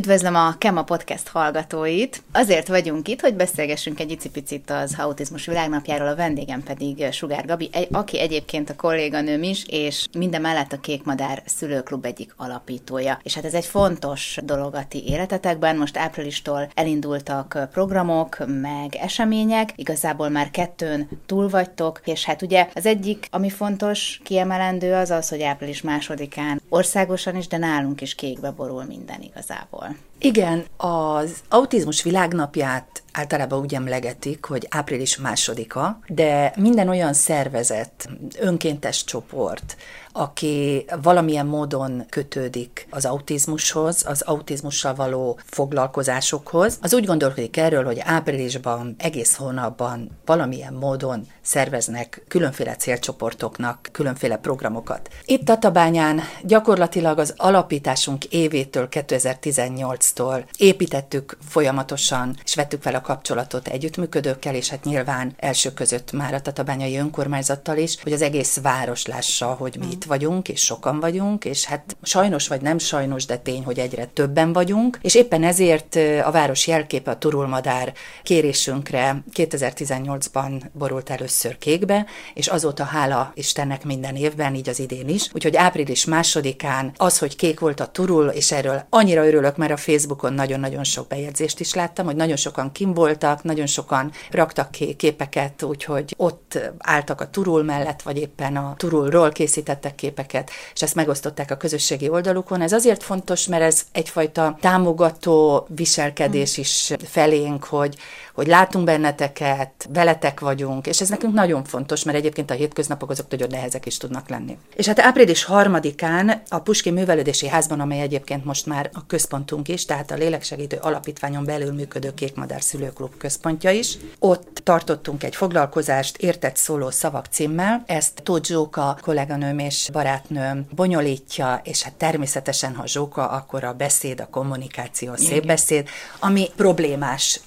Üdvözlöm a KEMA Podcast hallgatóit! Azért vagyunk itt, hogy beszélgessünk egy icipicit az Autizmus Világnapjáról, a vendégem pedig Sugár Gabi, aki egyébként a kolléganőm is, és mindemellett a Kék Madár Szülőklub egyik alapítója. És hát ez egy fontos dolog a ti életetekben, most áprilistól elindultak programok, meg események, igazából már 2 túl vagytok, és hát ugye az egyik, ami fontos, kiemelendő az az, hogy április 2-án országosan is, de nálunk is kékbe borul minden igazából. Igen, az Autizmus Világnapját általában úgy emlegetik, hogy április 2-a, de minden olyan szervezet, önkéntes csoport, aki valamilyen módon kötődik az autizmushoz, az autizmussal való foglalkozásokhoz, az úgy gondolkodik erről, hogy áprilisban, egész hónapban valamilyen módon szerveznek különféle célcsoportoknak különféle programokat. Itt Tatabányán gyakorlatilag az alapításunk évétől, 2018-tól építettük folyamatosan, és vettük fel a kapcsolatot együttműködőkkel, és hát nyilván első között már a Tatabányai Önkormányzattal is, hogy az egész város lássa, hogy mi itt vagyunk, és sokan vagyunk, és hát sajnos vagy nem sajnos, de tény, hogy egyre többen vagyunk, és éppen ezért a város jelképe, a Turulmadár kérésünkre 2018-ban borult először kékbe, és azóta hála Istennek minden évben, így az idén is. Úgyhogy április 2-án az, hogy kék volt a turul, és erről annyira örülök, mert a Facebookon nagyon-nagyon sok bejegyzést is láttam, hogy nagyon sokan kim voltak, nagyon sokan raktak képeket, úgyhogy ott álltak a turul mellett, vagy éppen a turulról készítettek képeket, és ezt megosztották a közösségi oldalukon. Ez azért fontos, mert ez egyfajta támogató viselkedés is felénk, hogy látunk benneteket, veletek vagyunk, és ez nekünk nagyon fontos, mert egyébként a hétköznapok azok nagyon nehezek is tudnak lenni. És hát április 3-án a Puski Művelődési Házban, amely egyébként most már a központunk is, tehát a Léleksegítő Alapítványon belül működő Kék Madár Szülőklub központja is, ott tartottunk egy foglalkozást Értett szóló szavak címmel. Ezt Tóth Zsóka kolléganőm és barátnőm bonyolítja, és hát természetesen, ha Zsóka, akkor a beszéd, a kommunikáció, a szép beszéd, ami problémás,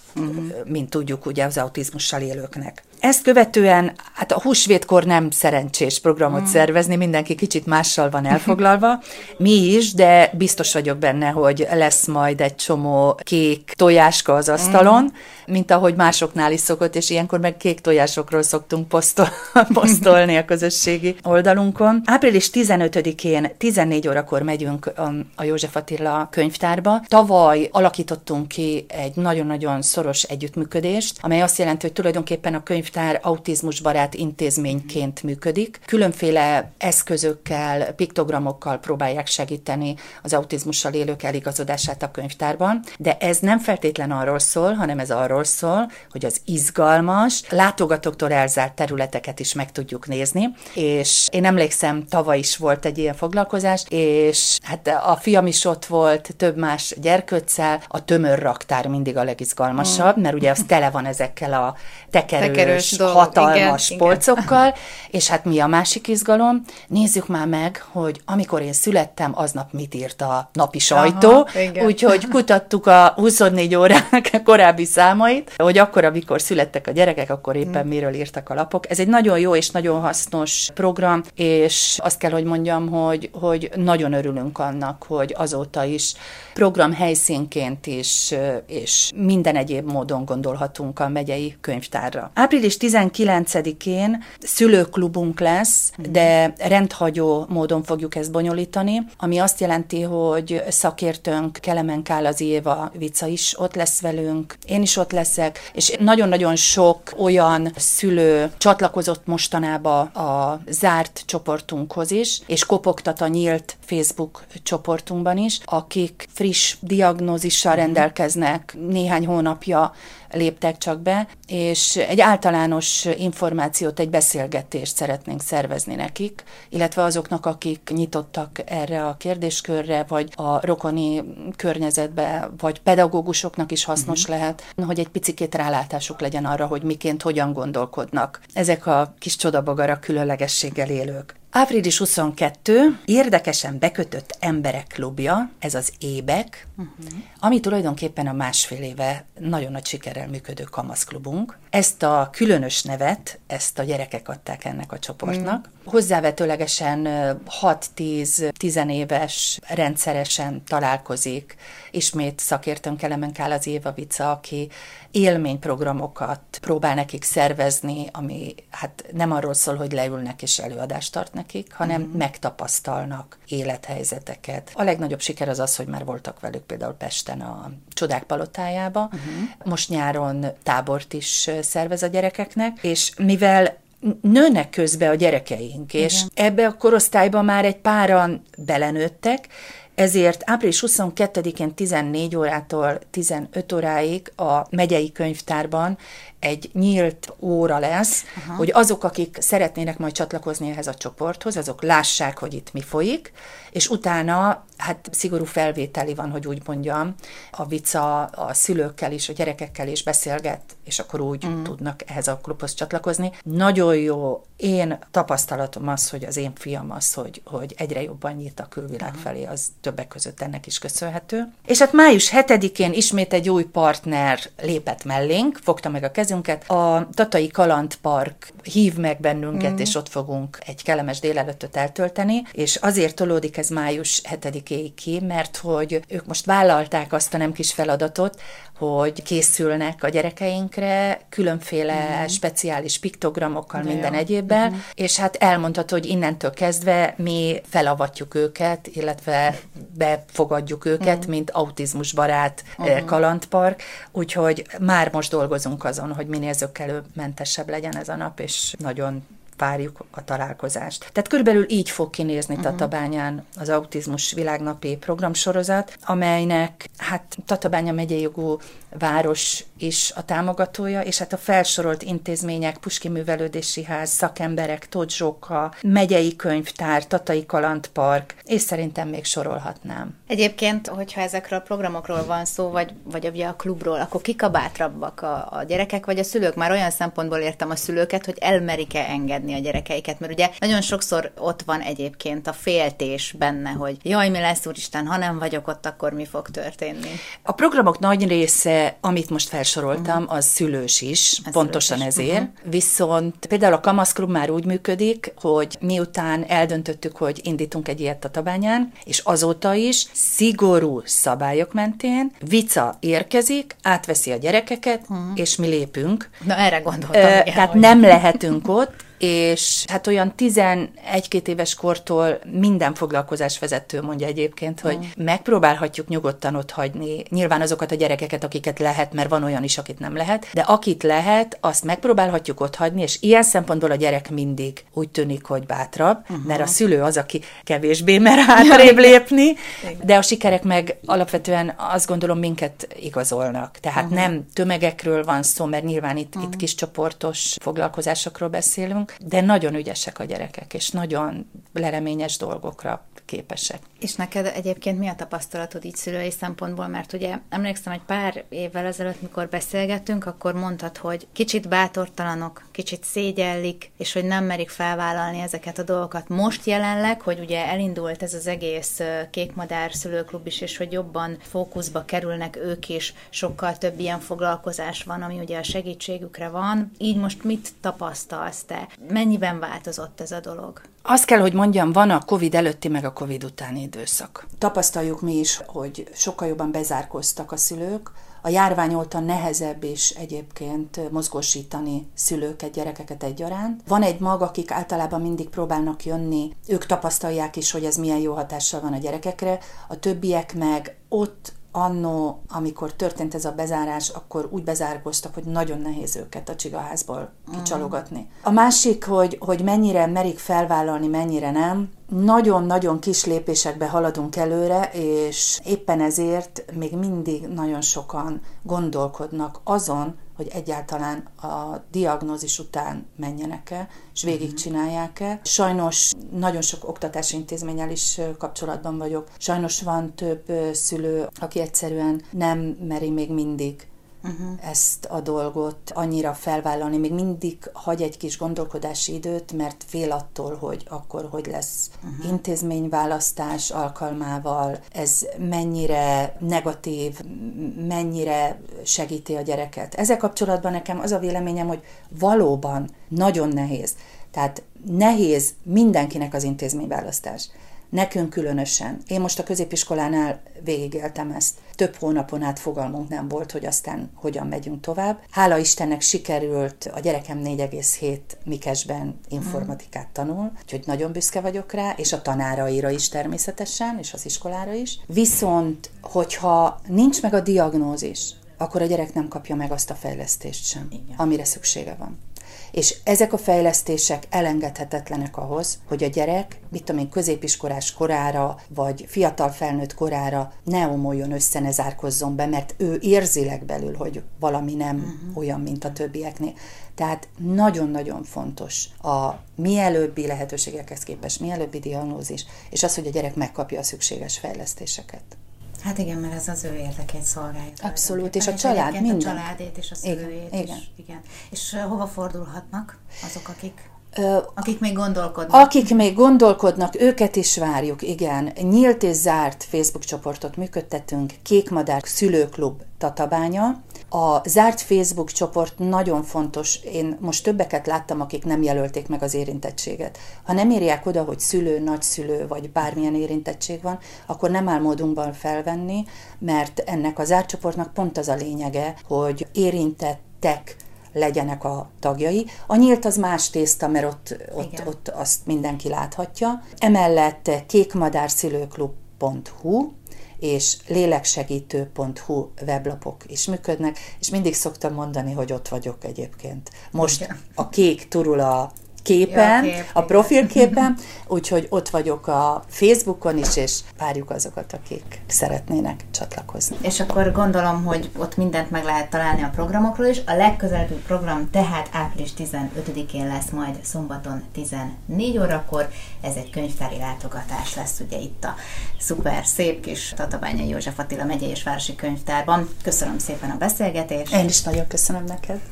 mint tudjuk, ugye az autizmussal élőknek. Ezt követően, hát a húsvétkor nem szerencsés programot szervezni, mindenki kicsit mással van elfoglalva. Mi is, de biztos vagyok benne, hogy lesz majd egy csomó kék tojáska az asztalon, mint ahogy másoknál is szokott, és ilyenkor meg kék tojásokról szoktunk posztolni a közösségi oldalunkon. Április 15-én 14 órakor megyünk a József Attila könyvtárba. Tavaly alakítottunk ki egy nagyon-nagyon szoros együttműködést, amely azt jelenti, hogy tulajdonképpen a könyvtár autizmusbarát intézményként működik. Különféle eszközökkel, piktogramokkal próbálják segíteni az autizmussal élők eligazodását a könyvtárban, de ez nem feltétlen arról szól, hanem ez arról szól, hogy az izgalmas, látogatóktól elzárt területeket is meg tudjuk nézni, és én emlékszem, tavaly is volt egy ilyen foglalkozás, és hát a fiam is ott volt több más gyerkőccel, a tömör raktár mindig a legizgalmasabb, mert ugye az tele van ezekkel a tekerős dolog, hatalmas polcokkal, és hát mi a másik izgalom? Nézzük már meg, hogy amikor én születtem, aznap mit írt a napi sajtó, úgyhogy kutattuk a 24 órák korábbi számait, hogy akkor, amikor születtek a gyerekek, akkor éppen miről írtak a lapok. Ez egy nagyon jó és nagyon hasznos program, és azt kell, hogy mondjam, hogy nagyon örülünk annak, hogy azóta is program helyszínként is, és minden egyéb módon gondolhatunk a megyei könyvtárra. Április 19-én szülőklubunk lesz, de rendhagyó módon fogjuk ezt bonyolítani, ami azt jelenti, hogy szakértőnk Kelemen-Kálazi Éva Vica is ott lesz velünk, én is ott leszek, és nagyon-nagyon sok olyan szülő csatlakozott mostanában a zárt csoportunkhoz is, és kopogtat a nyílt Facebook csoportunkban is, akik friss diagnózissal rendelkeznek, néhány hónapja léptek csak be, és egy általános információt, egy beszélgetést szeretnénk szervezni nekik, illetve azoknak, akik nyitottak erre a kérdéskörre, vagy a rokoni környezetbe, vagy pedagógusoknak is hasznos lehet, hogy egy picikét rálátásuk legyen arra, hogy miként, hogyan gondolkodnak ezek a kis csodabogarak, különlegességgel élők. Április 22, érdekesen bekötött emberek klubja, ez az Ébek, ami tulajdonképpen a 1,5 éve nagyon nagy sikerrel működő kamaszklubunk. Ezt a különös nevet, ezt a gyerekek adták ennek a csoportnak. Hozzávetőlegesen 6-10 éves rendszeresen találkozik, ismét szakértőnk Kelemen-Kálazi Éva, aki élményprogramokat próbál nekik szervezni, ami hát nem arról szól, hogy leülnek és előadást tart nekik, hanem megtapasztalnak élethelyzeteket. A legnagyobb siker az az, hogy már voltak velük például Pesten a Csodák Palotájába. Most nyáron tábort is szervez a gyerekeknek, és mivel nőnek közben a gyerekeink, és ebbe a korosztályba már egy páran belenőttek, ezért április 22-én 14 órától 15 óráig a megyei könyvtárban egy nyílt óra lesz, hogy azok, akik szeretnének majd csatlakozni ehhez a csoporthoz, azok lássák, hogy itt mi folyik, és utána, hát szigorú felvételi van, hogy úgy mondjam, a Vica a szülőkkel is, a gyerekekkel is beszélget, és akkor úgy tudnak ehhez a klubhoz csatlakozni. Nagyon jó, én tapasztalatom az, hogy az én fiam az, hogy egyre jobban nyit a külvilág felé, az többek között ennek is köszönhető. És hát május 7-én ismét egy új partner lépett mellénk, fogta meg a kezünket. A Tatai Kaland Park hív meg bennünket, és ott fogunk egy kellemes délelőttöt eltölteni, és azért tolódik ez május 7-éig ki, mert hogy ők most vállalták azt a nem kis feladatot, hogy készülnek a gyerekeinkre különféle speciális piktogramokkal, minden egyébben, és hát elmondható, hogy innentől kezdve mi felavatjuk őket, illetve befogadjuk őket, mint autizmusbarát kalandpark, úgyhogy már most dolgozunk azon, hogy minél zökkenőmentesebb legyen ez a nap, és nagyon várjuk a találkozást. Tehát körülbelül így fog kinézni Tatabányán az Autizmus Világnapi programsorozat, amelynek hát Tatabánya megyei jogú város is a támogatója, és hát a felsorolt intézmények, Puski Művelődési Ház, szakemberek, Tóth Zsóka, megyei könyvtár, Tatai Kaland Park, és szerintem még sorolhatnám. Egyébként, hogyha ezekről a programokról van szó, vagy ugye a klubról, akkor kik a bátrabbak, a gyerekek vagy a szülők? Már olyan szempontból értem a szülőket, hogy elmerik-e engedni a gyerekeiket, mert ugye nagyon sokszor ott van egyébként a féltés benne, hogy jaj, mi lesz, úristen, ha nem vagyok ott, akkor mi fog történni? A programok nagy része, amit most felsoroltam, az szülős is, ez pontosan szülős ezért. Viszont például a kamaszklub már úgy működik, hogy miután eldöntöttük, hogy indítunk egy ilyet Tatabányán, és azóta is szigorú szabályok mentén Vica érkezik, átveszi a gyerekeket, és mi lépünk. Na, erre gondoltam. Tehát hogy nem lehetünk ott, és hát olyan 11-2 éves kortól minden foglalkozásvezető mondja egyébként, hogy megpróbálhatjuk nyugodtan ott hagyni. Nyilván azokat a gyerekeket, akiket lehet, mert van olyan is, akit nem lehet, de akit lehet, azt megpróbálhatjuk ott hagyni, és ilyen szempontból a gyerek mindig úgy tűnik, hogy bátrabb, mert a szülő az, aki kevésbé mer hátrébb lépni, de a sikerek meg alapvetően azt gondolom minket igazolnak. Tehát nem tömegekről van szó, mert nyilván itt kis csoportos foglalkozásokról beszélünk, de nagyon ügyesek a gyerekek, és nagyon lereményes dolgokra képesek. És neked egyébként mi a tapasztalatod így szülői szempontból? Mert ugye emlékszem, hogy pár évvel ezelőtt, mikor beszélgettünk, akkor mondtad, hogy kicsit bátortalanok, kicsit szégyellik, és hogy nem merik felvállalni ezeket a dolgokat. Most jelenleg, hogy ugye elindult ez az egész Kék Madár Szülőklub is, és hogy jobban fókuszba kerülnek ők is, sokkal több ilyen foglalkozás van, ami ugye a segítségükre van. Így most mit tapasztalsz te? Mennyiben változott ez a dolog? Azt kell, hogy mondjam, van a Covid előtti, meg a Covid utáni időszak. Tapasztaljuk mi is, hogy sokkal jobban bezárkoztak a szülők. A járvány óta nehezebb is egyébként mozgósítani szülőket, gyerekeket egyaránt. Van egy mag, akik általában mindig próbálnak jönni, ők tapasztalják is, hogy ez milyen jó hatással van a gyerekekre. A többiek meg ott anno, amikor történt ez a bezárás, akkor úgy bezárkoztak, hogy nagyon nehéz őket a csigaházból kicsalogatni. A másik, hogy mennyire merik felvállalni, mennyire nem. Nagyon-nagyon kis lépésekbe haladunk előre, és éppen ezért még mindig nagyon sokan gondolkodnak azon, hogy egyáltalán a diagnózis után menjenek-e, és végigcsinálják-e. Sajnos nagyon sok oktatási intézménnyel is kapcsolatban vagyok. Sajnos van több szülő, aki egyszerűen nem meri még mindig ezt a dolgot annyira felvállalni. Még mindig hagy egy kis gondolkodási időt, mert fél attól, hogy akkor hogy lesz intézményválasztás alkalmával, ez mennyire negatív, mennyire segíti a gyereket. Ezzel kapcsolatban nekem az a véleményem, hogy valóban nagyon nehéz. Tehát nehéz mindenkinek az intézményválasztás. Nekünk különösen. Én most a középiskolánál végigéltem ezt. Több hónapon át fogalmunk nem volt, hogy aztán hogyan megyünk tovább. Hála Istennek sikerült, a gyerekem 4,7 Mikesben informatikát tanul, úgyhogy nagyon büszke vagyok rá, és a tanáraira is természetesen, és az iskolára is. Viszont, hogyha nincs meg a diagnózis, akkor a gyerek nem kapja meg azt a fejlesztést sem, amire szüksége van. És ezek a fejlesztések elengedhetetlenek ahhoz, hogy a gyerek, mit tudom én, középiskolás korára, vagy fiatal felnőtt korára ne omoljon össze, ne zárkozzon be, mert ő érzileg belül, hogy valami nem olyan, mint a többieknél. Tehát nagyon-nagyon fontos a mielőbbi lehetőségekhez képest, mielőbbi diagnózis, és az, hogy a gyerek megkapja a szükséges fejlesztéseket. Hát igen, mert ez az ő érdekét szolgálja. Abszolút, és a család minden. A családét és a szülőjét is. Igen. És hova fordulhatnak azok, akik még gondolkodnak? Akik még gondolkodnak, őket is várjuk, igen. Nyílt és zárt Facebook csoportot működtetünk, Kék Madár Szülőklub Tatabánya. A zárt Facebook csoport nagyon fontos, én most többeket láttam, akik nem jelölték meg az érintettséget. Ha nem írják oda, hogy szülő, nagyszülő, vagy bármilyen érintettség van, akkor nem áll módunkban felvenni, mert ennek a zárt csoportnak pont az a lényege, hogy érintettek legyenek a tagjai. A nyílt az más tészta, mert ott azt mindenki láthatja. emellett kékmadárszülőklub.hu és léleksegítő.hu weblapok is működnek, és mindig szoktam mondani, hogy ott vagyok egyébként. Most a kék turul a képen, a profilképen, úgyhogy ott vagyok a Facebookon is, és várjuk azokat, akik szeretnének csatlakozni. És akkor gondolom, hogy ott mindent meg lehet találni a programokról is. A legközelebbi program tehát április 15-én lesz, majd szombaton 14 órakor. Ez egy könyvtári látogatás lesz, ugye itt a szuper, szép kis Tatabányai József Attila megyei és városi könyvtárban. Köszönöm szépen a beszélgetést. Én is nagyon köszönöm neked.